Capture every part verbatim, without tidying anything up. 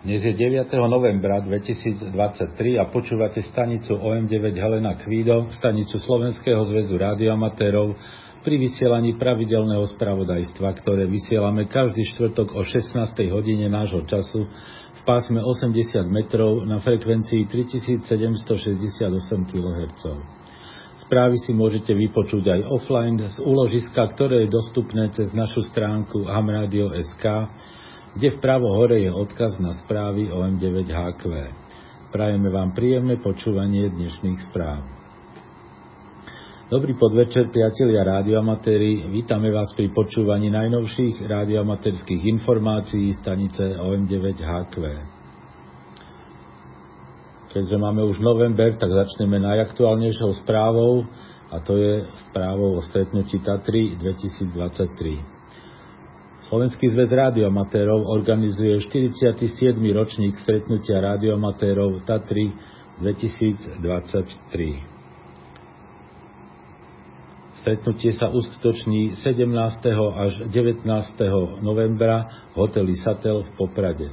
Dnes je deviateho novembra dvetisícdvadsaťtri a počúvate stanicu ó em deväť Helena Kvído, stanicu Slovenského zväzu radioamatérov pri vysielaní pravidelného spravodajstva, ktoré vysielame každý štvrtok o šestnástej hodine nášho času v pásme osemdesiat metrov na frekvencii tritisícsedemstošesťdesiatosem kilohertzov. Správy si môžete vypočuť aj offline z úložiska, ktoré je dostupné cez našu stránku hamradio bodka es ká, kde v pravo hore je odkaz na správy ó em deväť há kvé. Prajeme vám príjemné počúvanie dnešných správ. Dobrý podvečer, priatelia rádioamatéri. Vítame vás pri počúvaní najnovších rádioamatérskych informácií stanice ó em deväť há kvé. Keďže máme už november, tak začneme najaktuálnejšou správou, a to je správou o stretnutí Tatry dvetisícdvadsaťtri. Slovenský zväz radioamatérov organizuje štyridsiaty siedmy ročník stretnutia radioamatérov Tatry dvetisícdvadsaťtri. Stretnutie sa uskutoční sedemnásteho až devätnásteho novembra v hoteli Satel v Poprade.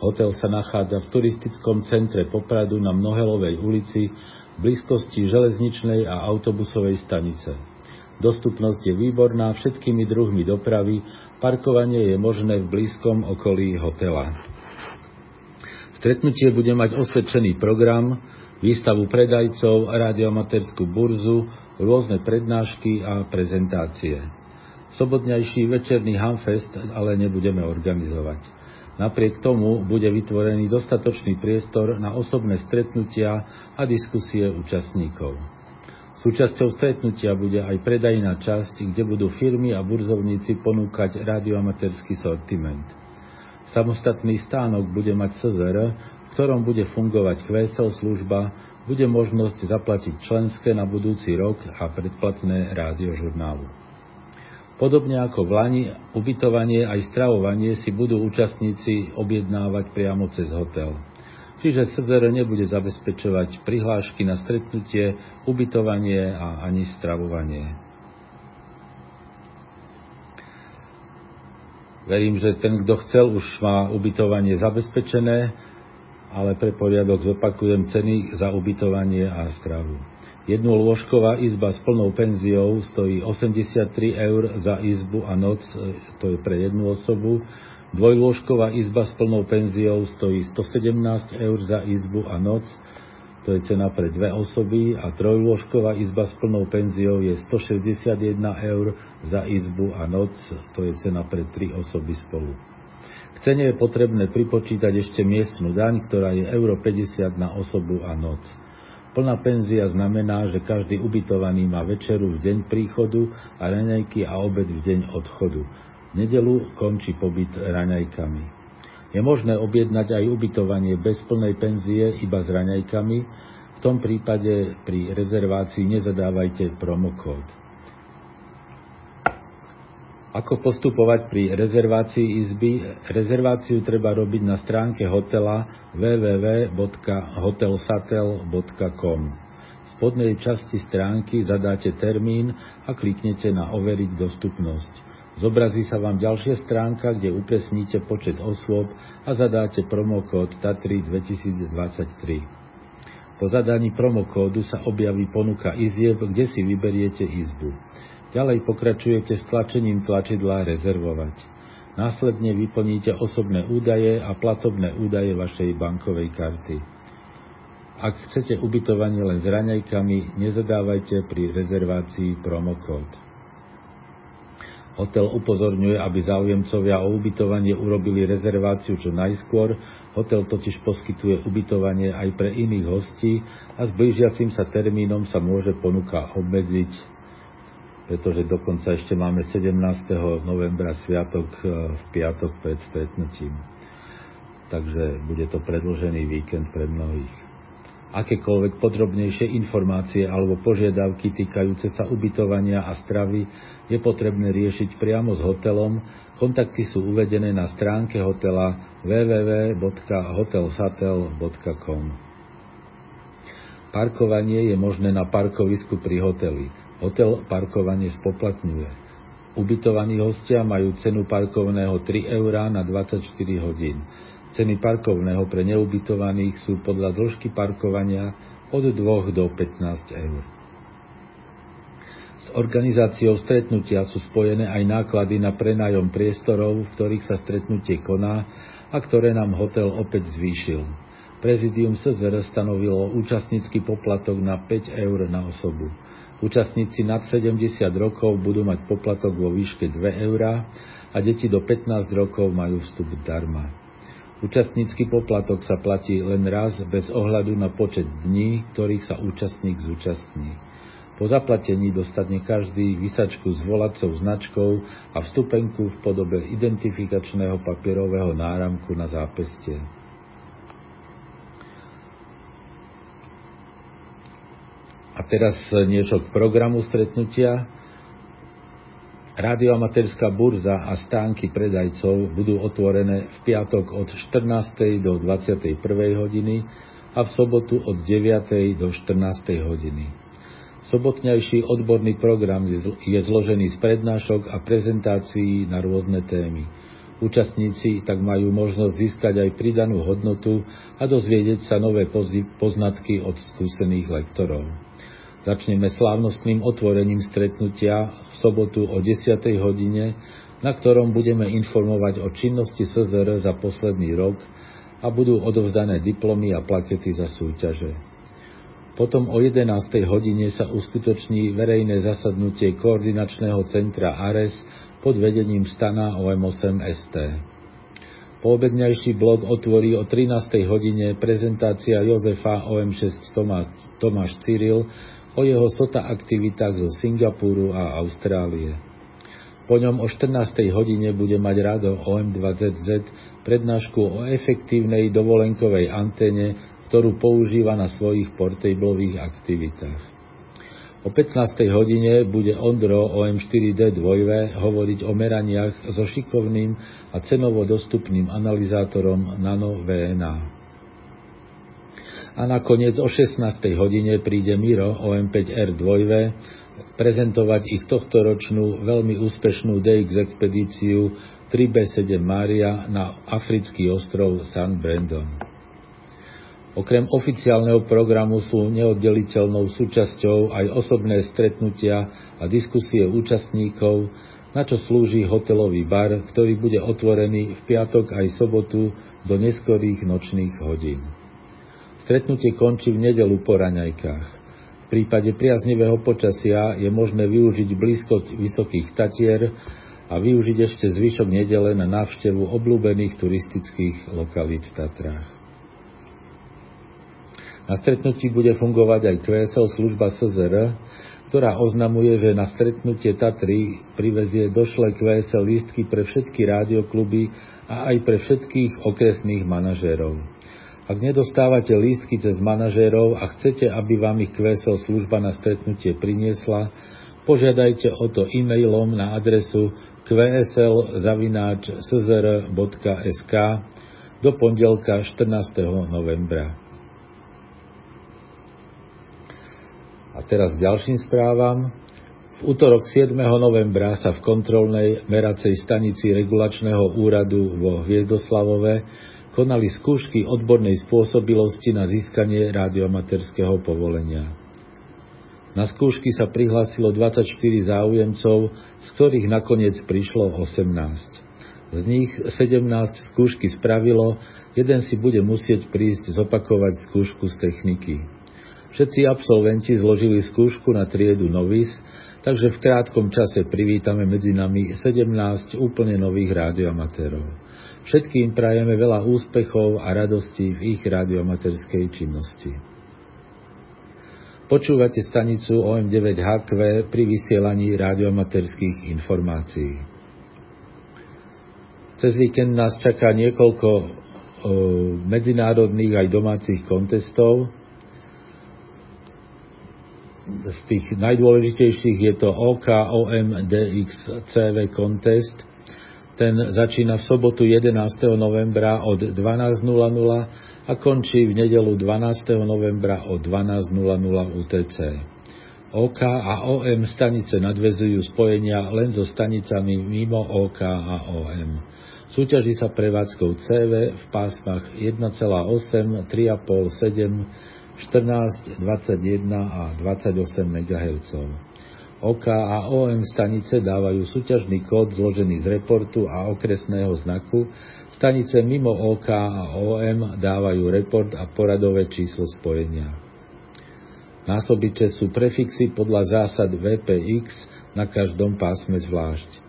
Hotel sa nachádza v turistickom centre Popradu na Mnohelovej ulici v blízkosti železničnej a autobusovej stanice. Dostupnosť je výborná všetkými druhmi dopravy, parkovanie je možné v blízkom okolí hotela. Stretnutie bude mať osvedčený program, výstavu predajcov, radioamatérskú burzu, rôzne prednášky a prezentácie. Sobotnejší večerný hamfest ale nebudeme organizovať. Napriek tomu bude vytvorený dostatočný priestor na osobné stretnutia a diskusie účastníkov. Súčasťou stretnutia bude aj predajná časť, kde budú firmy a burzovníci ponúkať radioamatérsky sortiment. Samostatný stánok bude mať es zet er, v ktorom bude fungovať ká vé es el služba, bude možnosť zaplatiť členské na budúci rok a predplatné rádiožurnálu. Podobne ako v lani, ubytovanie aj stravovanie si budú účastníci objednávať priamo cez hotel. Čiže es zet er nebude zabezpečovať prihlášky na stretnutie, ubytovanie a ani stravovanie. Verím, že ten, kto chcel, už má ubytovanie zabezpečené, ale pre poriadok zopakujem ceny za ubytovanie a stravu. Jednolôžková izba s plnou penziou stojí osemdesiattri eur za izbu a noc, to je pre jednu osobu. Dvojlôžková izba s plnou penziou stojí stosedemnásť eur za izbu a noc, to je cena pre dve osoby, a trojlôžková izba s plnou penziou je stošesťdesiatjeden eur za izbu a noc, to je cena pre tri osoby spolu. K cene je potrebné pripočítať ešte miestnu daň, ktorá je euro päťdesiat na osobu a noc. Plná penzia znamená, že každý ubytovaný má večeru v deň príchodu a raňajky a obed v deň odchodu. V nedeľu končí pobyt raňajkami. Je možné objednať aj ubytovanie bez plnej penzie iba s raňajkami, v tom prípade pri rezervácii nezadávajte promokód. Ako postupovať pri rezervácii izby? Rezerváciu treba robiť na stránke hotela w w w bodka hotelsatel bodka com. V spodnej časti stránky zadáte termín a kliknete na overiť dostupnosť. Zobrazí sa vám ďalšia stránka, kde upresníte počet osôb a zadáte promokód Tatry dvetisícdvadsaťtri. Po zadaní promokódu sa objaví ponuka izieb, kde si vyberiete izbu. Ďalej pokračujete stlačením tlačidla rezervovať. Následne vyplníte osobné údaje a platobné údaje vašej bankovej karty. Ak chcete ubytovanie len s raňajkami, nezadávajte pri rezervácii promokód. Hotel upozorňuje, aby záujemcovia o ubytovanie urobili rezerváciu čo najskôr, hotel totiž poskytuje ubytovanie aj pre iných hostí a s blížiacim sa termínom sa môže ponuka obmedziť, pretože dokonca ešte máme sedemnásteho novembra sviatok v piatok pred stretnutím. Takže bude to predĺžený víkend pre mnohých. Akékoľvek podrobnejšie informácie alebo požiadavky týkajúce sa ubytovania a stravy je potrebné riešiť priamo s hotelom. Kontakty sú uvedené na stránke hotela w w w bodka hotelsatel bodka com. Parkovanie je možné na parkovisku pri hoteli. Hotel parkovanie spoplatňuje. Ubytovaní hostia majú cenu parkovného tri eurá na dvadsaťštyri hodín. Ceny parkovného pre neubytovaných sú podľa dĺžky parkovania od dvoch do pätnástich eur. S organizáciou stretnutia sú spojené aj náklady na prenájom priestorov, v ktorých sa stretnutie koná a ktoré nám hotel opäť zvýšil. Prezidium es zet er stanovilo účastnícky poplatok na päť eur na osobu. Účastníci nad sedemdesiat rokov budú mať poplatok vo výške dve eurá a deti do pätnástich rokov majú vstup darma. Účastnícky poplatok sa platí len raz bez ohľadu na počet dní, ktorých sa účastník zúčastní. Po zaplatení dostane každý vysačku s volacou značkou a vstupenku v podobe identifikačného papierového náramku na zápestie. A teraz niečo k programu stretnutia. Radioamatérská burza a stánky predajcov budú otvorené v piatok od štrnástej do dvadsiatej prvej hodiny a v sobotu od deviatej do štrnástej hodiny. Sobotnejší odborný program je zložený z prednášok a prezentácií na rôzne témy. Účastníci tak majú možnosť získať aj pridanú hodnotu a dozvedieť sa nové poznatky od skúsených lektorov. Začneme slávnostným otvorením stretnutia v sobotu o desiatej hodine, na ktorom budeme informovať o činnosti es zet er za posledný rok a budú odovzdané diplomy a plakety za súťaže. Potom o jedenástej hodine sa uskutoční verejné zasadnutie koordinačného centra á er es pod vedením stana ó em osem es té. Poobedňajší blok otvorí o trinástej hodine prezentácia Jozefa ó em šesť Tomáš, Tomáš Cyril o jeho es o té á aktivitách zo Singapuru a Austrálie. Po ňom o štrnástej hodine bude mať rado ó em dva zet zet prednášku o efektívnej dovolenkovej anténe, ktorú používa na svojich portablových aktivitách. O pätnástej hodine bude Ondro ó em štyri dé dva vé hovoriť o meraniach so šikovným a cenovo dostupným analizátorom nano vé en á. A nakoniec o šestnástej hodine príde Miro ó em päť er dva vé prezentovať ich tohtoročnú veľmi úspešnú dé iks expedíciu tri bé sedem Mária na africký ostrov San Brandon. Okrem oficiálneho programu sú neoddeliteľnou súčasťou aj osobné stretnutia a diskusie účastníkov, na čo slúži hotelový bar, ktorý bude otvorený v piatok aj sobotu do neskorých nočných hodín. Stretnutie končí v nedeľu po raňajkách. V prípade priaznivého počasia je možné využiť blízko Vysokých Tatier a využiť ešte zvyšok nedele na návštevu obľúbených turistických lokalít v Tatrách. Na stretnutí bude fungovať aj ká vé es el služba es zet er, ktorá oznamuje, že na stretnutie Tatry privezie došle ká vé es el lístky pre všetky rádiokluby a aj pre všetkých okresných manažérov. Ak nedostávate lístky cez manažérov a chcete, aby vám ich ká vé es el služba na stretnutie priniesla, požiadajte o to e-mailom na adresu kvsl zavináč es zet er bodka es ká do pondelka štrnásteho novembra. A teraz k ďalším správam. V útorok siedmeho novembra sa v kontrolnej meracej stanici regulačného úradu vo Hviezdoslavove konali skúšky odbornej spôsobilosti na získanie rádioamatérskeho povolenia. Na skúšky sa prihlásilo dvadsaťštyri záujemcov, z ktorých nakoniec prišlo osemnásť. Z nich sedemnásť skúšky spravilo, jeden si bude musieť prísť zopakovať skúšku z techniky. Všetci absolventi zložili skúšku na triedu novis, takže v krátkom čase privítame medzi nami sedemnásť úplne nových rádioamatérov. Všetkým prajeme veľa úspechov a radosti v ich radioamatérskej činnosti. Počúvate stanicu ó em deväť há kvé pri vysielaní radioamatérských informácií. Cez víkend nás čaká niekoľko e, medzinárodných aj domácich kontestov. Z tých najdôležitejších je to ó ká ó em dé iks cé vé Contest. Ten začína v sobotu jedenásteho novembra od dvanásť nula nula a končí v nedeľu dvanásteho novembra o dvanásť nula nula U té cé. ó ká a ó em stanice nadväzujú spojenia len so stanicami mimo ó ká a ó em. Súťaží sa prevádzkou cé vé v pásmach jeden celá osem, tri celá päť, sedem, štrnásť, dvadsaťjeden a dvadsaťosem megahertz. OK a ó em stanice dávajú súťažný kód zložený z reportu a okresného znaku. Stanice mimo OK a ó em dávajú report a poradové číslo spojenia. Násobiče sú prefixy podľa zásad vé pé iks na každom pásme zvlášť.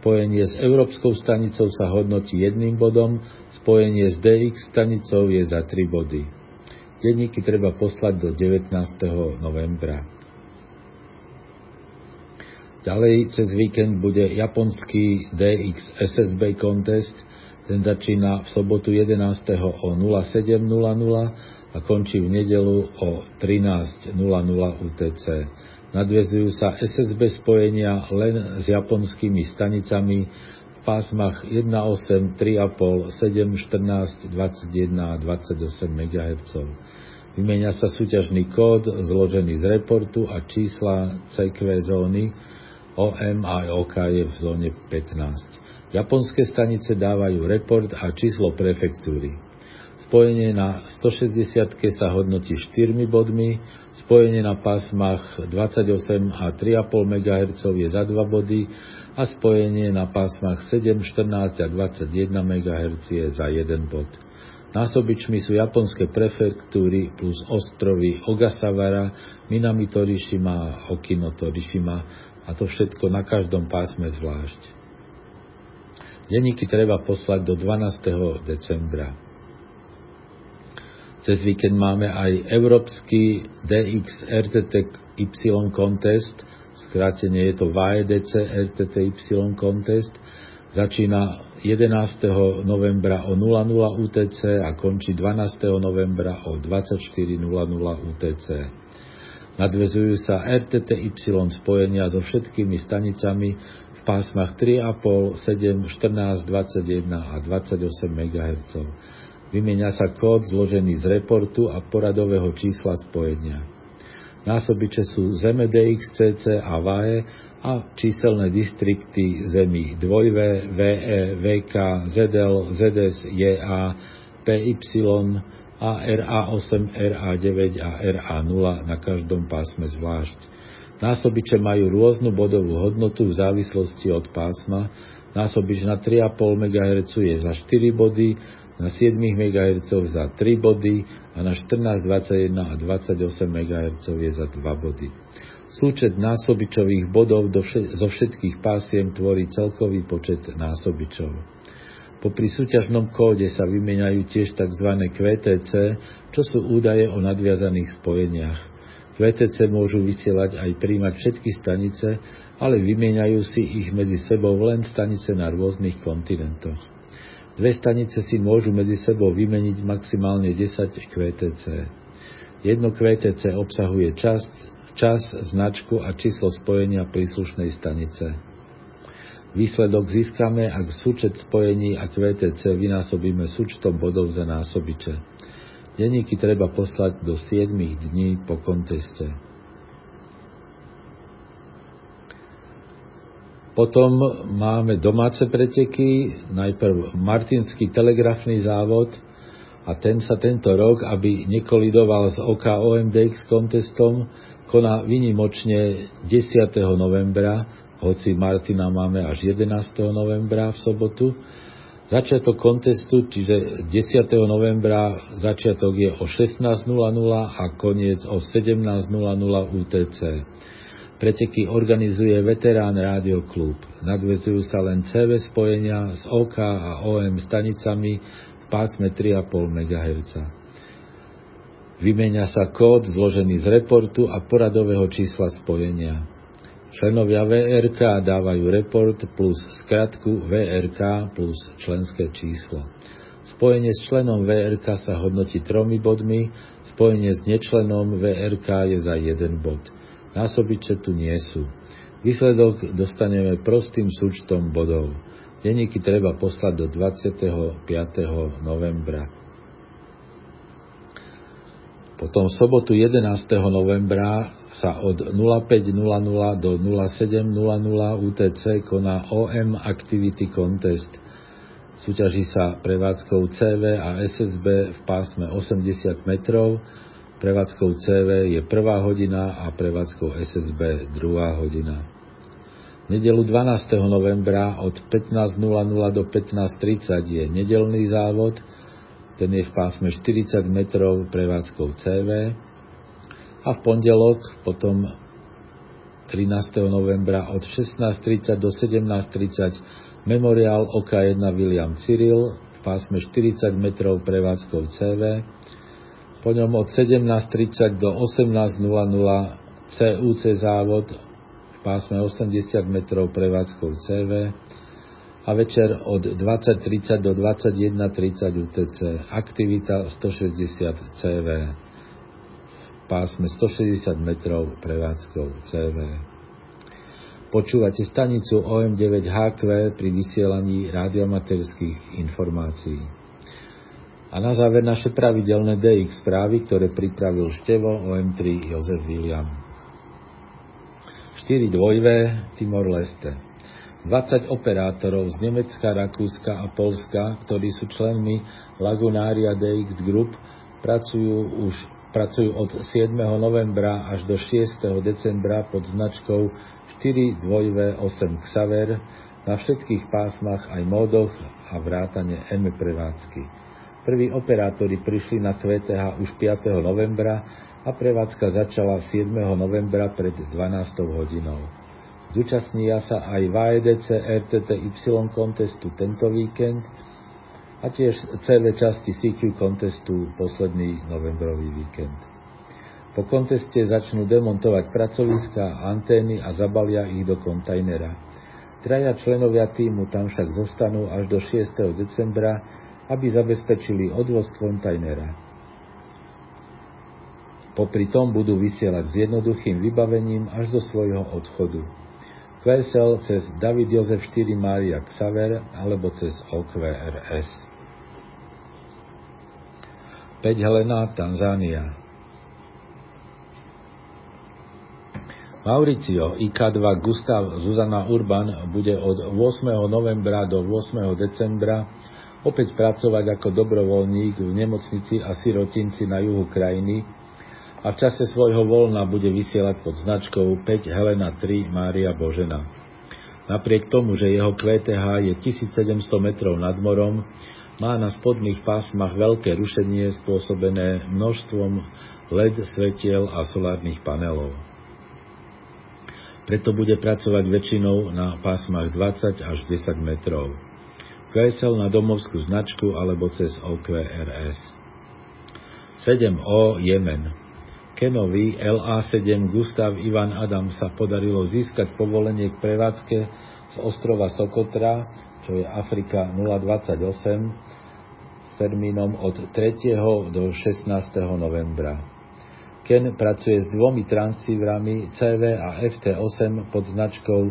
Spojenie s európskou stanicou sa hodnotí jedným bodom, spojenie s dé iks stanicou je za tri body. Denníky treba poslať do devätnásteho novembra. Ďalej cez víkend bude japonský dé iks es es bé Contest, ten začína v sobotu jedenásteho o sedem nula nula a končí v nedeľu o trinásť nula nula ú té cé. Nadväzujú sa es es bé spojenia len s japonskými stanicami v pásmach jeden celá osem, tri celá päť, sedem, štrnásť, dvadsaťjeden a dvadsaťosem megahertz. Vymenia sa súťažný kód zložený z reportu a čísla cé kvé zóny. ó em a OK je v zóne pätnásť. Japonské stanice dávajú report a číslo prefektúry. Spojenie na stošesťdesiat sa hodnotí štyrmi bodmi, spojenie na pásmach dvadsaťosem a tri celá päť megahertz je za dva body a spojenie na pásmach sedem, štrnásť a dvadsaťjeden megahertz je za jeden bod. Násobičmi sú japonské prefektúry plus ostrovy Ogasawara, Minami Torishima a Okino Torishima, a to všetko na každom pásme zvlášť. Denníky treba poslať do dvanásteho decembra. Cez víkend máme aj Európsky dé iks er té té ypsilon Contest, skrátenie je to W A E D C er té té ypsilon Contest, začína jedenásteho novembra o nula nula ú té cé a končí dvanásteho novembra o dvadsaťštyri nula nula ú té cé. Nadvezujú sa er té té ypsilon spojenia so všetkými stanicami v pásmach tri celá päť, sedem, štrnásť, dvadsaťjeden a dvadsaťosem megahertz. Vymenia sa kód zložený z reportu a poradového čísla spojenia. Násobiče sú zeme dé iks cé cé a vé á é a číselné distrikty zemi dva vé, vé é, vé ká, zet el, zet es, jé á, pé ypsilon a er á osem, er á deväť a er á nula na každom pásme zvlášť. Násobiče majú rôznu bodovú hodnotu v závislosti od pásma. Násobič na tri celá päť megahertz je za štyri body, na sedem megahertz za tri body a na štrnásť, dvadsaťjeden a dvadsaťosem megahertz je za dva body. Súčet násobičových bodov zo všetkých pásiem tvorí celkový počet násobičov. Popri súťažnom kóde sa vymieňajú tiež tzv. kvé té cé, čo sú údaje o nadviazaných spojeniach. kvé té cé môžu vysielať aj príjmať všetky stanice, ale vymieňajú si ich medzi sebou len stanice na rôznych kontinentoch. Dve stanice si môžu medzi sebou vymeniť maximálne desať kvé té cé. Jedno kvé té cé obsahuje čas, čas, značku a číslo spojenia príslušnej stanice. Výsledok získame, ak súčet spojení a kvé té cé vynásobíme súčtom bodov za násobiče. Denníky treba poslať do siedmich dní po konteste. Potom máme domáce preteky, najprv Martinský telegrafný závod a ten sa tento rok, aby nekolidoval s ó ká ó em dé iks kontestom, koná výnimočne desiateho novembra, hoci Martina máme až jedenásteho novembra v sobotu. Začiatok kontestu, čiže desiateho novembra, začiatok je o šestnásť nula nula a koniec o sedemnásť nula nula ú té cé. Preteky organizuje Veterán Rádioklub. Nadväzujú sa len cé vé spojenia s OK a ó em stanicami v pásme tri celá päť megahertz. Vymenia sa kód zložený z reportu a poradového čísla spojenia. Členovia vé er ká dávajú report plus skratku vé er ká plus členské číslo. Spojenie s členom vé er ká sa hodnotí tromi bodmi, spojenie s nečlenom vé er ká je za jeden bod. Násobiče tu nie sú. Výsledok dostaneme prostým súčtom bodov. Denníky treba poslať do dvadsiateho piateho novembra. Potom v sobotu jedenásteho novembra sa od päť nula nula do sedem nula nula ú té cé koná ó em Activity Contest. Súťaží sa prevádzkou cé vé a es es bé v pásme osemdesiat metrov. Prevádzkou cé vé je prvá hodina a prevádzkou es es bé druhá hodina. Nedeľu dvanásteho novembra od pätnásť nula nula do pätnásť tridsať je nedeľný závod. Ten je v pásme štyridsať metrov prevádzkou cé vé. A v pondelok potom trinásteho novembra od šestnásť tridsať do sedemnásť tridsať Memoriál ó ká jeden William Cyril v pásme štyridsať metrov prevádzkou cé vé, po ňom od sedemnásť tridsať do osemnásť nula nula cé ú cé závod v pásme osemdesiat metrov prevádzkou cé vé a večer od dvadsať tridsať do dvadsaťjeden tridsať ú té cé aktivita stošesťdesiat cé vé v pásme stošesťdesiat metrov prevádzkou cé vé. Počúvate stanicu ó em deväť há kvé pri vysielaní rádioamatérskych informácií. A na záver naše pravidelné dé iks správy, ktoré pripravil Števo ó em tri Jozef William. štyri dvojité vé Timor Leste. dvadsať operátorov z Nemecka, Rakúska a Polska, ktorí sú členmi Lagunaria dé iks Group, pracujú už Pracujú od siedmeho novembra až do šiesteho decembra pod značkou štyri dvojité vé osem Xaver na všetkých pásmach aj módoch a vrátane M prevádzky. Prví operátori prišli na kvé té há už piateho novembra a prevádzka začala siedmeho novembra pred dvanástou hodinou. Zúčastnia sa aj W A E D C er té té í Contestu tento víkend a tiež cé vé časti cé kvé Contestu posledný novembrový víkend. Po konteste začnú demontovať pracoviská, antény a zabavia ich do kontajnera. Traja členovia tímu tam však zostanú až do šiesteho decembra, aby zabezpečili odvoz kontajnera. Popri tom budú vysielať s jednoduchým vybavením až do svojho odchodu. kvé es el cez David Jozef štyri Mária Ksaver alebo cez ó kvé er es. päť Helena, Tanzánia. Mauricio í ká dva Gustav Zuzana Urban bude od ôsmeho novembra do ôsmeho decembra opäť pracovať ako dobrovoľník v nemocnici a sirotinci na juhu krajiny a v čase svojho voľna bude vysielať pod značkou päť Helena tri Mária Božena. Napriek tomu, že jeho kvé té há je tisícsedemsto metrov nad morom, má na spodných pásmach veľké rušenie spôsobené množstvom el é dé svetiel a solárnych panelov. Preto bude pracovať väčšinou na pásmach dvadsať až desať metrov. kvé es el na domovskú značku alebo cez ó kvé er es. sedem ó Jemen. Kenovi el á sedem Gustav Ivan Adam sa podarilo získať povolenie k prevádzke z ostrova Sokotra, čo je Afrika nula dvadsaťosem, s termínom od tretieho do šestnásteho novembra. Ken pracuje s dvomi transceiverami cé vé a ef té osem pod značkou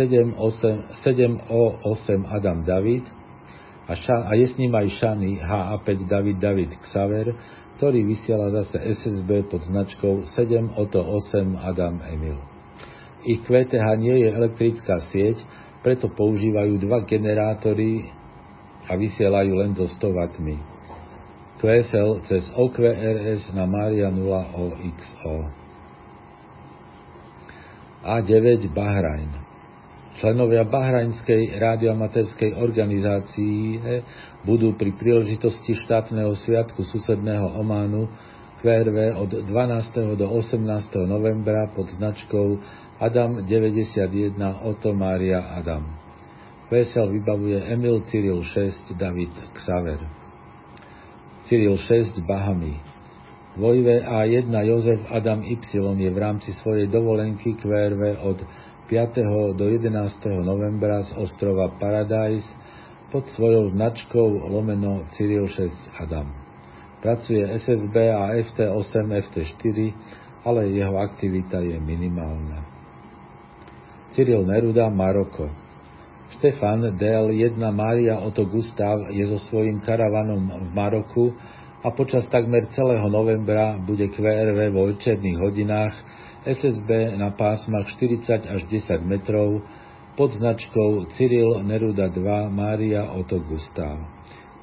sedem O osem Adam David a, ša- a je s ním aj Šany há á päť David David Ksaver, ktorý vysiela zase es es bé pod značkou sedem Oto osem Adam Emil. Ich kvé té há nie je elektrická sieť, preto používajú dva generátory a vysielajú len zo sto wattov. kvé es el cez ó kvé er es na Maria nula O X O. á deväť Bahrajn. Členovia Bahrajnskej rádioamatérskej organizácie budú pri príležitosti štátneho sviatku susedného Ománu kvé er vé od dvanásteho do osemnásteho novembra pod značkou Adam deväťdesiatjeden Oto Mária Adam. kvé es el vybavuje Emil Cyril šesť David Ksaver. Cyril šesť Bahami. Dvojve á jeden Jozef Adam Y je v rámci svojej dovolenky kvé er vé od piateho do jedenásteho novembra z ostrova Paradise pod svojou značkou lomeno Cyril šesť Adam. Pracuje es es bé a ef té osem ef té štyri, ale jeho aktivita je minimálna. Cyril Neruda, Maroko. Štefan dé el jeden Mária Oto Gustav je so svojím karavanom v Maroku a počas takmer celého novembra bude kvé er vé vo večerných hodinách es es bé na pásmach štyridsať až desať metrov pod značkou Cyril Neruda dva Mária Oto Gustav.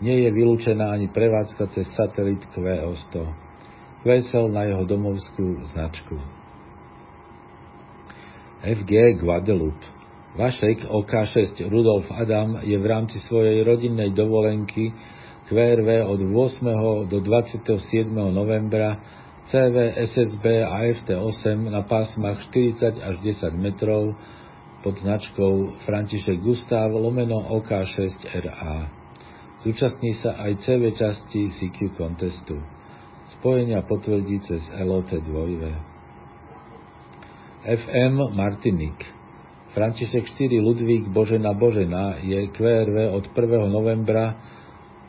Nie je vylúčená ani prevádzka cez satelit kvé o sto. Kvesel na jeho domovskú značku. ef gé Guadeloupe. Vašek ó ká šesť Rudolf Adam je v rámci svojej rodinnej dovolenky kvé er vé od ôsmeho do dvadsiateho siedmeho novembra cé vé es es bé a ef té osem na pásmach štyridsať až desať metrov pod značkou František Gustav lomeno ó ká šesť er á. Zúčastní sa aj cé vé časti cé kvé contestu. Spojenia potvrdí cez el ó té dva vé. ef em Martinik. František štyri Ludvík Božena Božena je kvé er vé od prvého novembra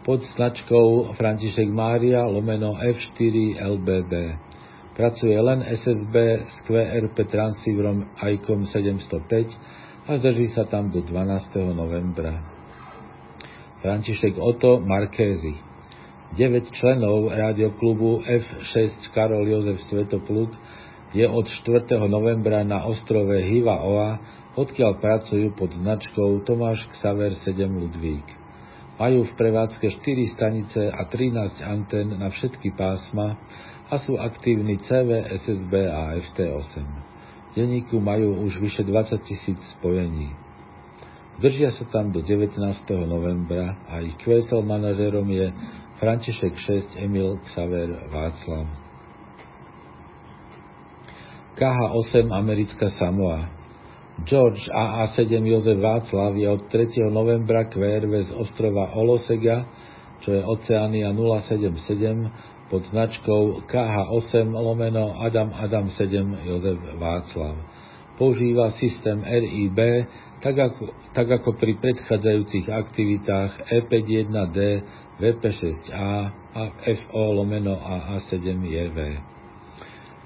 pod značkou František Mária lomeno ef štyri el bé bé. Pracuje len es es bé s kvé er pé transceiverom í com sedemsto päť a zdrží sa tam do dvanásteho novembra. František Oto Markézy. deväť členov rádioklubu ef šesť Karol Jozef Svetopluk je od štvrtého novembra na ostrove Hivaoa, odkiaľ pracujú pod značkou Tomáš Xaver sedem Ludvík. Majú v prevádzke štyri stanice a trinásť antén na všetky pásma a sú aktívni cé vé, es es bé a ef té osem. V denníku majú už vyše dvadsaťtisíc spojení. Držia sa tam do devätnásteho novembra a ich kvé es el manažérom je František šesť Emil Ksaver Václav. ká há osem Americká Samoa. George á á sedem Jozef Václav je od tretieho novembra kvé er vé z ostrova Olosega, čo je Oceania nula sedem sedem, pod značkou ká há osem lomeno Adam Adam sedem Jozef Václav. Používa systém er í bé, Tak ako, tak ako pri predchádzajúcich aktivitách é päťdesiatjeden dé, vé pé šesť á a ef ó lomeno á á sedem jé vé.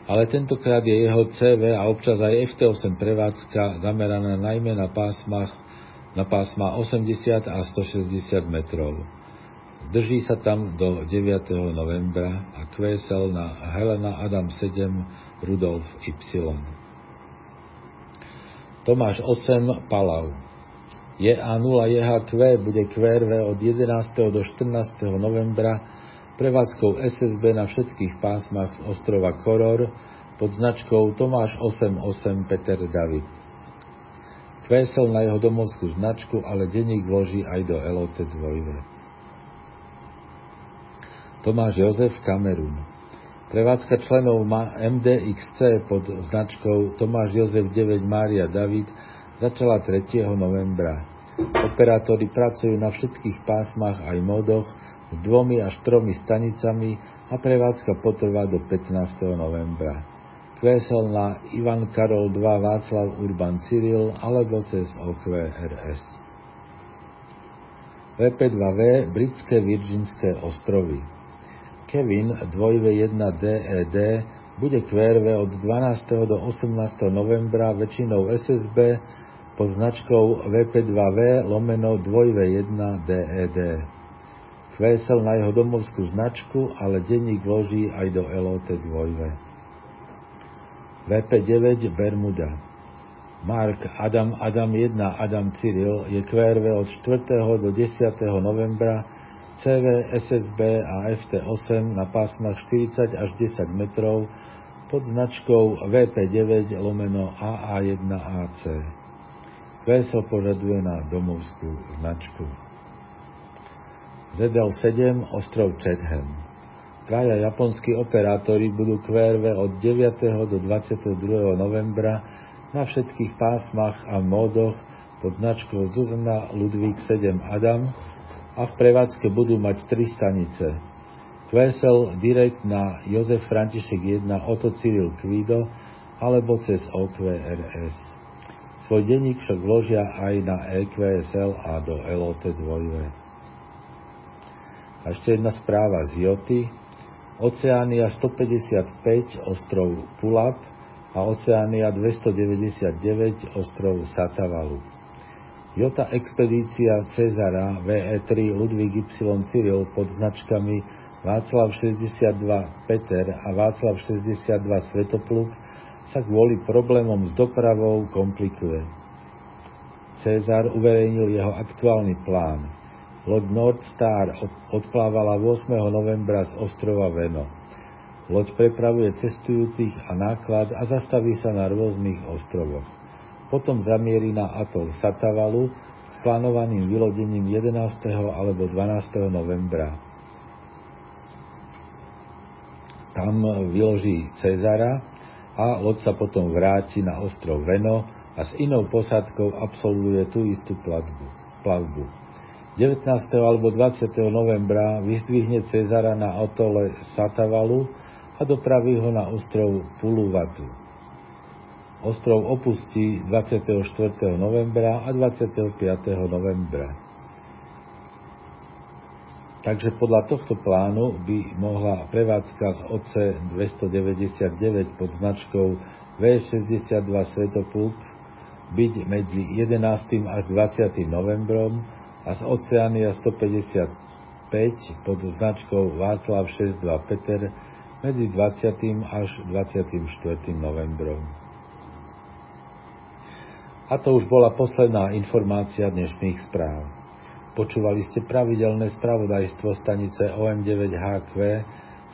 Ale tentokrát je jeho cé vé a občas aj ef té osem prevádzka zameraná najmä na pásmach na pásma osemdesiat a stošesťdesiat metrov. Drží sa tam do deviateho novembra a kvésel na Helena Adam sedem Rudolf Y. Tomáš osem Palau. jé á nula jé há kvé bude kvé er vé od jedenásteho do štrnásteho novembra prevádzkou es es bé na všetkých pásmach z ostrova Koror pod značkou Tomáš osem osem Peter David. Kvésel na jeho domovskú značku, ale denník vloží aj do el ó té dva vé. Tomáš Jozef Kamerun. Prevádzka členov má em dé iks cé pod značkou Tomáš Jozef deväť Mária David začala tretieho novembra. Operátori pracujú na všetkých pásmach aj modoch s dvomi až tromi stanicami a prevádzka potrvá do pätnásteho novembra. kvé es el na Ivan Karol dva Václav Urban Cyril alebo cez ó kvé er es. vé pé dva vé Britské Virginské ostrovy. Kevin dva vé jeden dé é dé bude kvé er vé od dvanásteho do osemnásteho novembra väčšinou es es bé pod značkou vé pé dva vé lomeno dva vé jeden dé é dé. Kvésel na jeho domovskú značku, ale denník vloží aj do el ó té dva vé. vé pé deväť Bermuda. Mark Adam Adam jeden Adam Cyril je kvé er vé od štvrtého do desiateho novembra cé vé, es es bé a ef té osem na pásmach štyridsať až desať metrov pod značkou vé pé deväť lomeno á á jeden á cé. kvé es el požaduje na domovskú značku. zet el sedem Ostrov Chatham. Traja japonskí operátori budú kvé er vé od deviateho do dvadsiateho druhého novembra na všetkých pásmach a módoch pod značkou Zuzana Ludvík sedem Adam a v prevádzke budú mať tri stanice. Kvésel direkt na Jozef František jeden Oto Cyril Kvido alebo cez ó kvé er es. Svoj denník však vložia aj na é kvésel a do el ó té dva vé. A ešte jedna správa z Joty. Oceania stopäťdesiatpäť ostrov Pulap a Oceania dvestodeväťdesiatdeväť ostrov Satavalu. Jota expedícia Cezara vé é tri Ludvík Y Cyril pod značkami Václav šesťdesiatdva Peter a Václav šesťdesiatdva Svetopluk sa kvôli problémom s dopravou komplikuje. Cezar uverejnil jeho aktuálny plán. Loď Nord Star odplávala ôsmeho novembra z ostrova Veno. Loď prepravuje cestujúcich a náklad a zastaví sa na rôznych ostrovoch. Potom zamierí na atol Satavalu s plánovaným vylodením jedenásteho alebo dvanásteho novembra. Tam vyloží Cezara a loď sa potom vráti na ostrov Veno a s inou posádkou absolvuje tú istú plavbu. devätnásteho alebo dvadsiateho novembra vyzdvihne Cezara na atole Satavalu a dopraví ho na ostrov Puluvatu. Ostrov opustí dvadsiateho štvrtého novembra a dvadsiateho piateho novembra. Takže podľa tohto plánu by mohla prevádzka z O C dvestodeväťdesiatdeväť pod značkou V šesťdesiatdva Svetopluk byť medzi jedenástym až dvadsiatym novembrom a z Oceania stopäťdesiatpäť pod značkou Václav šesťdesiatdva Peter medzi dvadsiatym až dvadsiatym štvrtým novembrom. A to už bola posledná informácia dnešných správ. Počúvali ste pravidelné spravodajstvo stanice O M deväť H Q,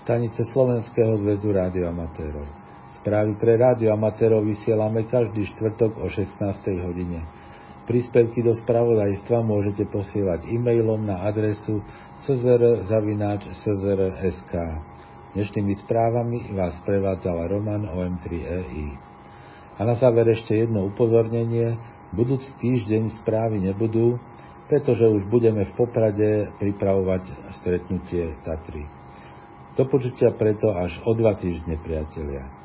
stanice Slovenského zväzu radioamatérov. Správy pre radioamatérov vysielame každý štvrtok o šestnástej hodine. Príspevky do spravodajstva môžete posielať e-mailom na adresu es zet er zavináč es zet er bodka es ká. Dnešnými správami vás prevádzala Roman O M tri E I. A na záver ešte jedno upozornenie. Budúci týždeň správy nebudú, pretože už budeme v Poprade pripravovať stretnutie Tatry. Do počutia preto až o dva týždne, priatelia.